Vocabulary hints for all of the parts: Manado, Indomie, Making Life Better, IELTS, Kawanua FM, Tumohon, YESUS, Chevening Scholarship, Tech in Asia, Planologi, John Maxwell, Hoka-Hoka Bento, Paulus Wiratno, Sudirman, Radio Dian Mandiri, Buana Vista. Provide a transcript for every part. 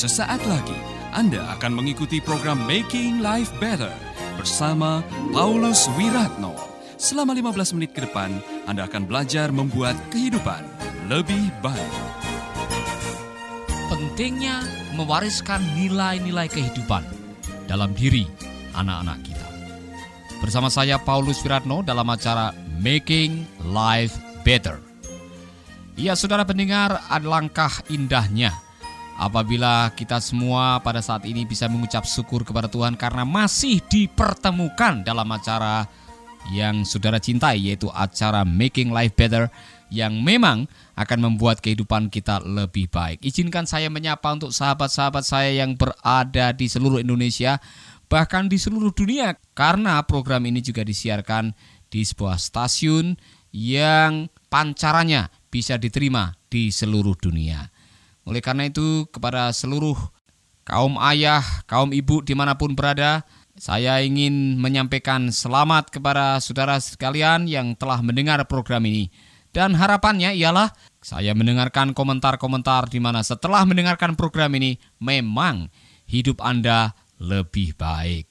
Sesaat lagi, Anda akan mengikuti program Making Life Better bersama Paulus Wiratno. Selama 15 menit ke depan, Anda akan belajar membuat kehidupan lebih baik. Pentingnya mewariskan nilai-nilai kehidupan dalam diri anak-anak kita. Bersama saya Paulus Wiratno dalam acara Making Life Better. Ya, saudara pendengar, alangkah indahnya apabila kita semua pada saat ini bisa mengucap syukur kepada Tuhan karena masih dipertemukan dalam acara yang saudara cintai, yaitu acara Making Life Better yang memang akan membuat kehidupan kita lebih baik. Izinkan saya menyapa untuk sahabat-sahabat saya yang berada di seluruh Indonesia, bahkan di seluruh dunia, karena program ini juga disiarkan di sebuah stasiun yang pancaranya bisa diterima di seluruh dunia. Oleh karena itu, kepada seluruh kaum ayah, kaum ibu dimanapun berada, saya ingin menyampaikan selamat kepada saudara sekalian yang telah mendengar program ini. Dan harapannya ialah saya mendengarkan komentar-komentar di mana setelah mendengarkan program ini, memang hidup Anda lebih baik.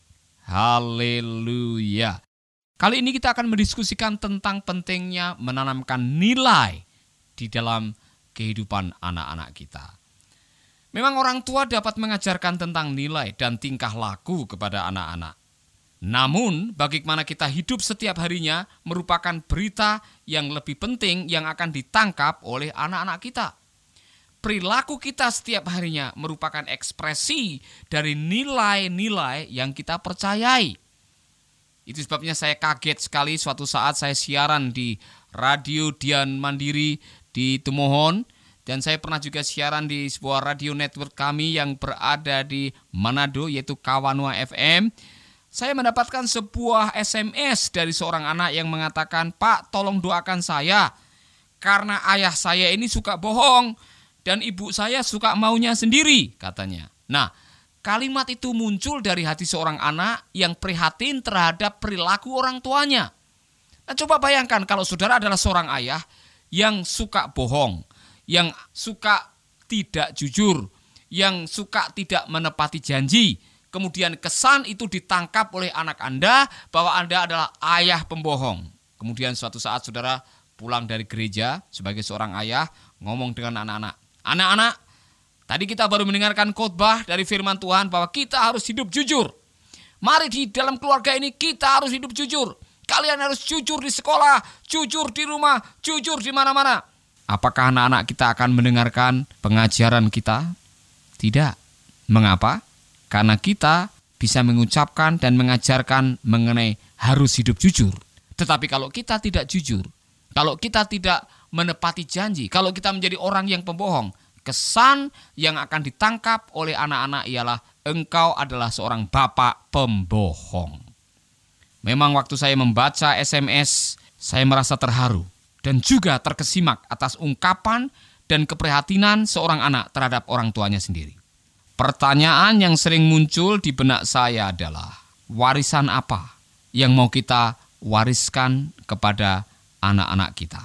Haleluya. Kali ini kita akan mendiskusikan tentang pentingnya menanamkan nilai di dalam kehidupan anak-anak kita. Memang orang tua dapat mengajarkan tentang nilai dan tingkah laku kepada anak-anak. Namun, bagaimana kita hidup setiap harinya merupakan berita yang lebih penting yang akan ditangkap oleh anak-anak kita. Perilaku kita setiap harinya merupakan ekspresi dari nilai-nilai yang kita percayai. Itu sebabnya saya kaget sekali suatu saat saya siaran di Radio Dian Mandiri di Tumohon, dan saya pernah juga siaran di sebuah radio network kami yang berada di Manado, yaitu Kawanua FM. Saya mendapatkan sebuah SMS dari seorang anak yang mengatakan, "Pak, tolong doakan saya karena ayah saya ini suka bohong dan ibu saya suka maunya sendiri," katanya. Nah, kalimat itu muncul dari hati seorang anak yang prihatin terhadap perilaku orang tuanya. Nah, coba bayangkan kalau saudara adalah seorang ayah yang suka bohong, yang suka tidak jujur, yang suka tidak menepati janji. Kemudian kesan itu ditangkap oleh anak Anda bahwa Anda adalah ayah pembohong. Kemudian suatu saat saudara pulang dari gereja sebagai seorang ayah, ngomong dengan anak-anak. "Anak-anak, tadi kita baru mendengarkan khotbah dari firman Tuhan bahwa kita harus hidup jujur. Mari di dalam keluarga ini kita harus hidup jujur. Kalian harus jujur di sekolah, jujur di rumah, jujur di mana-mana." Apakah anak-anak kita akan mendengarkan pengajaran kita? Tidak. Mengapa? Karena kita bisa mengucapkan dan mengajarkan mengenai harus hidup jujur. Tetapi kalau kita tidak jujur, kalau kita tidak menepati janji, kalau kita menjadi orang yang pembohong, kesan yang akan ditangkap oleh anak-anak ialah engkau adalah seorang bapak pembohong. Memang waktu saya membaca SMS, saya merasa terharu dan juga terkesimak atas ungkapan dan keprihatinan seorang anak terhadap orang tuanya sendiri. Pertanyaan yang sering muncul di benak saya adalah, warisan apa yang mau kita wariskan kepada anak-anak kita?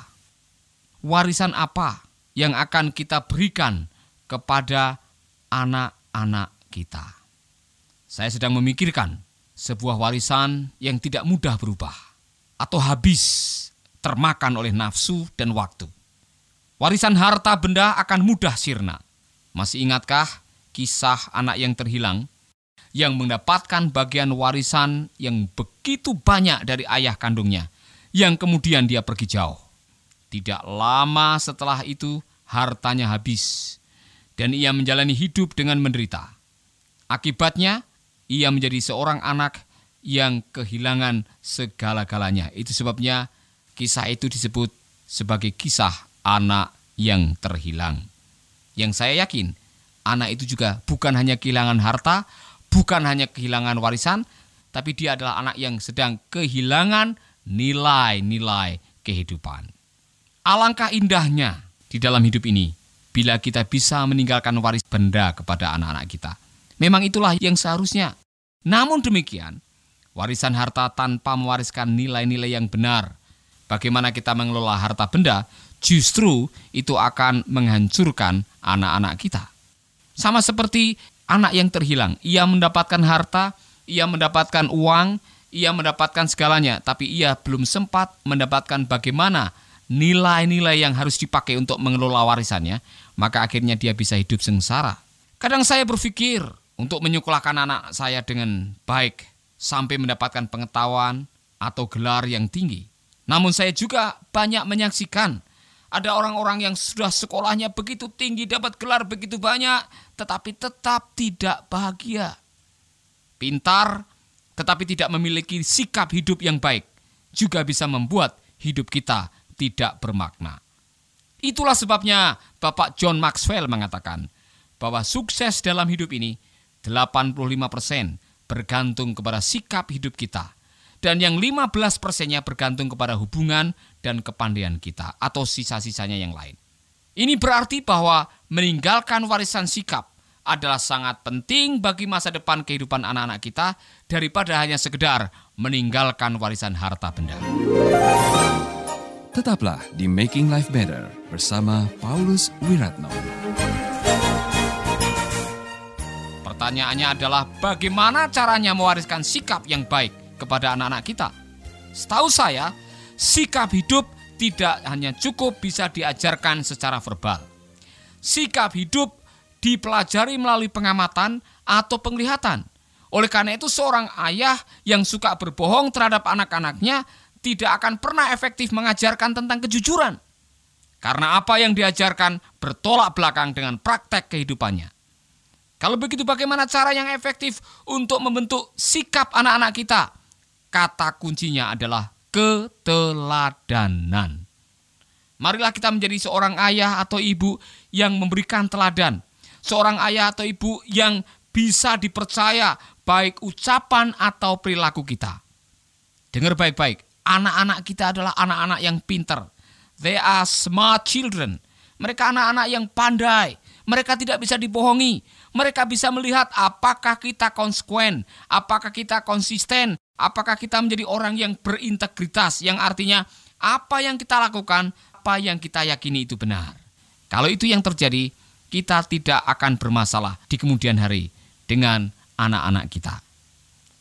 Warisan apa yang akan kita berikan kepada anak-anak kita? Saya sedang memikirkan sebuah warisan yang tidak mudah berubah atau habis termakan oleh nafsu dan waktu. Warisan harta benda akan mudah sirna. Masih ingatkah kisah anak yang terhilang yang mendapatkan bagian warisan yang begitu banyak dari ayah kandungnya yang kemudian dia pergi jauh? Tidak lama setelah itu hartanya habis dan ia menjalani hidup dengan menderita. Akibatnya ia menjadi seorang anak yang kehilangan segala-galanya. Itu sebabnya kisah itu disebut sebagai kisah anak yang terhilang. Yang saya yakin, anak itu juga bukan hanya kehilangan harta, bukan hanya kehilangan warisan, tapi dia adalah anak yang sedang kehilangan nilai-nilai kehidupan. Alangkah indahnya di dalam hidup ini bila kita bisa meninggalkan waris benda kepada anak-anak kita. Memang itulah yang seharusnya. Namun demikian, warisan harta tanpa mewariskan nilai-nilai yang benar, bagaimana kita mengelola harta benda, justru itu akan menghancurkan anak-anak kita. Sama seperti anak yang terhilang. Ia mendapatkan harta, ia mendapatkan uang, ia mendapatkan segalanya, tapi ia belum sempat mendapatkan bagaimana nilai-nilai yang harus dipakai untuk mengelola warisannya, maka akhirnya dia bisa hidup sengsara. Kadang saya berpikir untuk menyekolahkan anak saya dengan baik sampai mendapatkan pengetahuan atau gelar yang tinggi. Namun saya juga banyak menyaksikan ada orang-orang yang sudah sekolahnya begitu tinggi, dapat gelar begitu banyak, tetapi tetap tidak bahagia. Pintar, tetapi tidak memiliki sikap hidup yang baik, juga bisa membuat hidup kita tidak bermakna. Itulah sebabnya Bapak John Maxwell mengatakan bahwa sukses dalam hidup ini 85% bergantung kepada sikap hidup kita, dan yang 15%-nya bergantung kepada hubungan dan kepandaian kita, atau sisa-sisanya yang lain. Ini berarti bahwa meninggalkan warisan sikap adalah sangat penting bagi masa depan kehidupan anak-anak kita daripada hanya sekedar meninggalkan warisan harta benda. Tetaplah di Making Life Better bersama Paulus Wiratno. Pertanyaannya adalah bagaimana caranya mewariskan sikap yang baik kepada anak-anak kita? Setahu saya, sikap hidup tidak hanya cukup bisa diajarkan secara verbal. Sikap hidup dipelajari melalui pengamatan atau penglihatan. Oleh karena itu, seorang ayah yang suka berbohong terhadap anak-anaknya tidak akan pernah efektif mengajarkan tentang kejujuran, karena apa yang diajarkan bertolak belakang dengan praktek kehidupannya. Kalau begitu, bagaimana cara yang efektif untuk membentuk sikap anak-anak kita? Kata kuncinya adalah keteladanan. Marilah kita menjadi seorang ayah atau ibu yang memberikan teladan, seorang ayah atau ibu yang bisa dipercaya baik ucapan atau perilaku kita. Dengar baik-baik. Anak-anak kita adalah anak-anak yang pintar. They are smart children. Mereka anak-anak yang pandai. Mereka tidak bisa dibohongi. Mereka bisa melihat apakah kita konsekuen, apakah kita konsisten, apakah kita menjadi orang yang berintegritas, yang artinya apa yang kita lakukan, apa yang kita yakini itu benar. Kalau itu yang terjadi, kita tidak akan bermasalah di kemudian hari dengan anak-anak kita.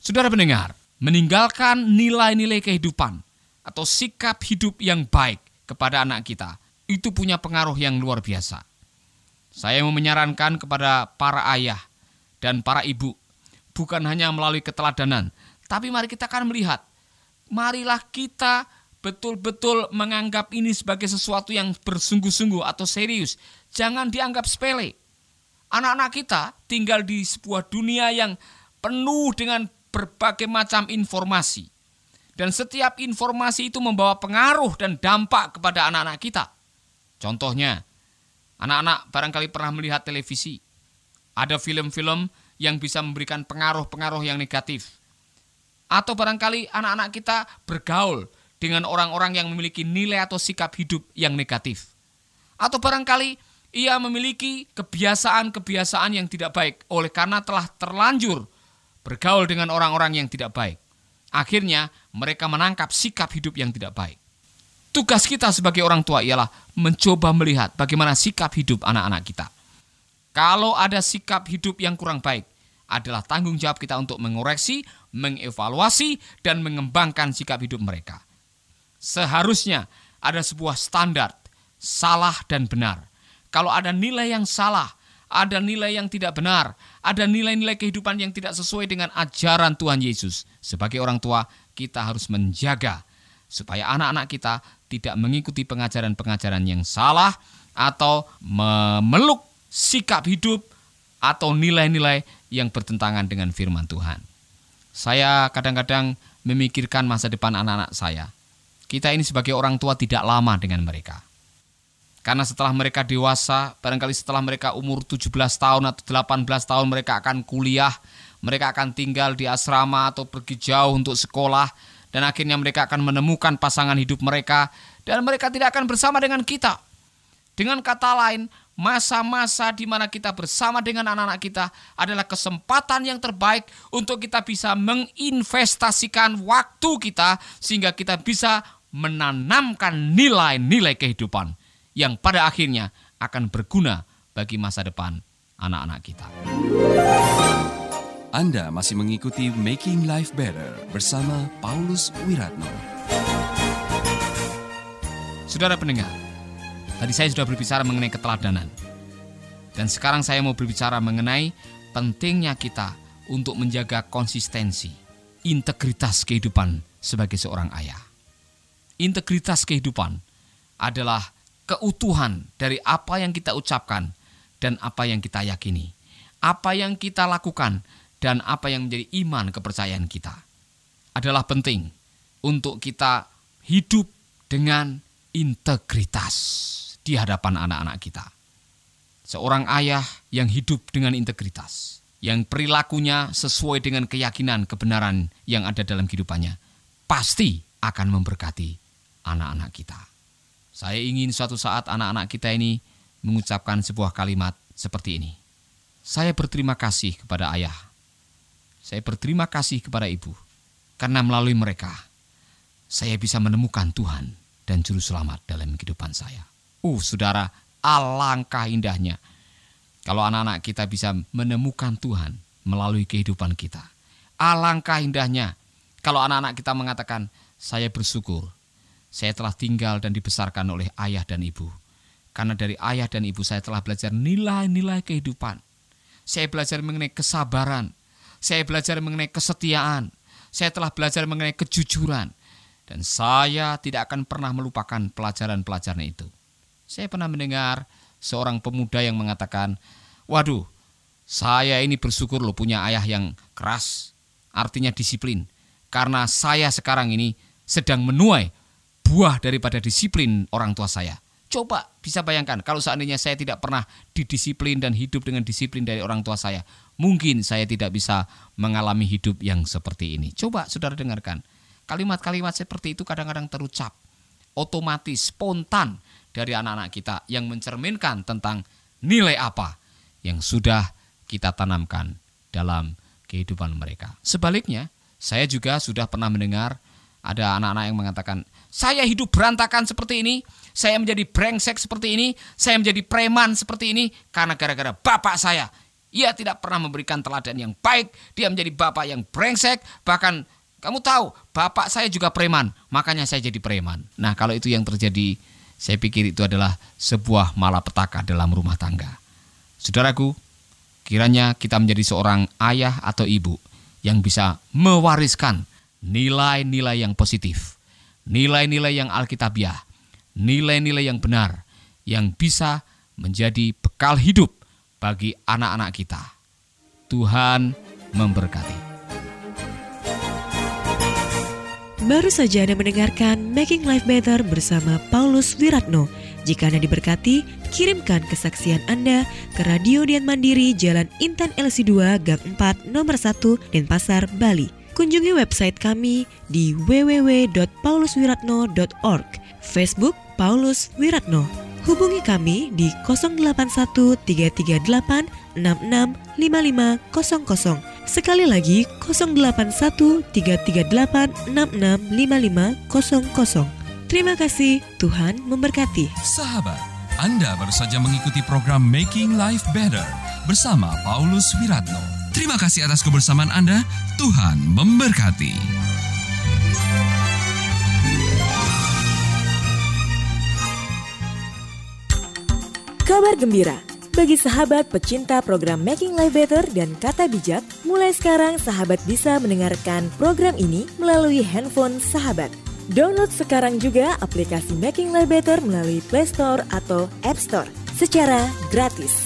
Saudara pendengar, meninggalkan nilai-nilai kehidupan atau sikap hidup yang baik kepada anak kita, itu punya pengaruh yang luar biasa. Saya mau menyarankan kepada para ayah dan para ibu, bukan hanya melalui keteladanan, tapi mari kita akan melihat. Marilah kita betul-betul menganggap ini sebagai sesuatu yang bersungguh-sungguh atau serius. Jangan dianggap sepele. Anak-anak kita tinggal di sebuah dunia yang penuh dengan berbagai macam informasi, dan setiap informasi itu membawa pengaruh dan dampak kepada anak-anak kita. Contohnya, anak-anak barangkali pernah melihat televisi. Ada film-film yang bisa memberikan pengaruh-pengaruh yang negatif. Atau barangkali anak-anak kita bergaul dengan orang-orang yang memiliki nilai atau sikap hidup yang negatif. Atau barangkali ia memiliki kebiasaan-kebiasaan yang tidak baik oleh karena telah terlanjur bergaul dengan orang-orang yang tidak baik. Akhirnya mereka menangkap sikap hidup yang tidak baik. Tugas kita sebagai orang tua ialah mencoba melihat bagaimana sikap hidup anak-anak kita. Kalau ada sikap hidup yang kurang baik, adalah tanggung jawab kita untuk mengoreksi, mengevaluasi, dan mengembangkan sikap hidup mereka. Seharusnya ada sebuah standar salah dan benar. Kalau ada nilai yang salah, ada nilai yang tidak benar, ada nilai-nilai kehidupan yang tidak sesuai dengan ajaran Tuhan Yesus. Sebagai orang tua, kita harus menjaga supaya anak-anak kita tidak mengikuti pengajaran-pengajaran yang salah atau memeluk sikap hidup atau nilai-nilai yang bertentangan dengan firman Tuhan. Saya kadang-kadang memikirkan masa depan anak-anak saya. Kita ini sebagai orang tua tidak lama dengan mereka. Karena setelah mereka dewasa, barangkali setelah mereka umur 17 tahun atau 18 tahun, mereka akan kuliah, mereka akan tinggal di asrama atau pergi jauh untuk sekolah, dan akhirnya mereka akan menemukan pasangan hidup mereka, dan mereka tidak akan bersama dengan kita. Dengan kata lain, masa-masa di mana kita bersama dengan anak-anak kita adalah kesempatan yang terbaik untuk kita bisa menginvestasikan waktu kita, sehingga kita bisa menanamkan nilai-nilai kehidupan yang pada akhirnya akan berguna bagi masa depan anak-anak kita. Anda masih mengikuti Making Life Better bersama Paulus Wiratno. Saudara pendengar, tadi saya sudah berbicara mengenai keteladanan. Dan sekarang saya mau berbicara mengenai pentingnya kita untuk menjaga konsistensi, integritas kehidupan sebagai seorang ayah. Integritas kehidupan adalah keutuhan dari apa yang kita ucapkan dan apa yang kita yakini, apa yang kita lakukan, dan apa yang menjadi iman kepercayaan kita. Adalah penting untuk kita hidup dengan integritas di hadapan anak-anak kita. Seorang ayah yang hidup dengan integritas, yang perilakunya sesuai dengan keyakinan kebenaran yang ada dalam kehidupannya, pasti akan memberkati anak-anak kita. Saya ingin suatu saat anak-anak kita ini mengucapkan sebuah kalimat seperti ini. Saya berterima kasih kepada ayah. Saya berterima kasih kepada ibu, karena melalui mereka, saya bisa menemukan Tuhan dan Juru Selamat dalam kehidupan saya. Saudara, alangkah indahnya kalau anak-anak kita bisa menemukan Tuhan melalui kehidupan kita. Alangkah indahnya kalau anak-anak kita mengatakan, saya bersyukur, saya telah tinggal dan dibesarkan oleh ayah dan ibu. Karena dari ayah dan ibu saya telah belajar nilai-nilai kehidupan. Saya belajar mengenai kesabaran. Saya belajar mengenai kesetiaan. Saya telah belajar mengenai kejujuran. Dan saya tidak akan pernah melupakan pelajaran-pelajaran itu. Saya pernah mendengar seorang pemuda yang mengatakan, waduh, saya ini bersyukur loh punya ayah yang keras. Artinya disiplin. Karena saya sekarang ini sedang menuai buah daripada disiplin orang tua saya. Coba bisa bayangkan kalau seandainya saya tidak pernah didisiplin dan hidup dengan disiplin dari orang tua saya. Mungkin saya tidak bisa mengalami hidup yang seperti ini. Coba saudara dengarkan. Kalimat-kalimat seperti itu kadang-kadang terucap otomatis, spontan dari anak-anak kita yang mencerminkan tentang nilai apa yang sudah kita tanamkan dalam kehidupan mereka. Sebaliknya, saya juga sudah pernah mendengar ada anak-anak yang mengatakan, saya hidup berantakan seperti ini, saya menjadi brengsek seperti ini, saya menjadi preman seperti ini, karena gara-gara bapak saya. Ia tidak pernah memberikan teladan yang baik, dia menjadi bapak yang brengsek, bahkan kamu tahu, bapak saya juga preman, makanya saya jadi preman. Nah, kalau itu yang terjadi, saya pikir itu adalah sebuah malapetaka dalam rumah tangga. Saudaraku, kiranya kita menjadi seorang ayah atau ibu yang bisa mewariskan nilai-nilai yang positif, nilai-nilai yang alkitabiah, nilai-nilai yang benar, yang bisa menjadi bekal hidup bagi anak-anak kita. Tuhan memberkati. Baru saja Anda mendengarkan Making Life Better bersama Paulus Wiratno. Jika Anda diberkati, kirimkan kesaksian Anda ke Radio Dian Mandiri, Jalan Intan LC2, Gang 4, Nomor 1, Denpasar, Bali. Kunjungi website kami di www.pauluswiratno.org, Facebook Paulus Wiratno. Hubungi kami di 081-338-665500. Sekali lagi 081-338-665500. Terima kasih, Tuhan memberkati. Sahabat, Anda baru saja mengikuti program Making Life Better bersama Paulus Wiratno. Terima kasih atas kebersamaan Anda. Tuhan memberkati. Kabar gembira bagi sahabat pecinta program Making Life Better dan Kata Bijak, mulai sekarang sahabat bisa mendengarkan program ini melalui handphone sahabat. Download sekarang juga aplikasi Making Life Better melalui Play Store atau App Store secara gratis.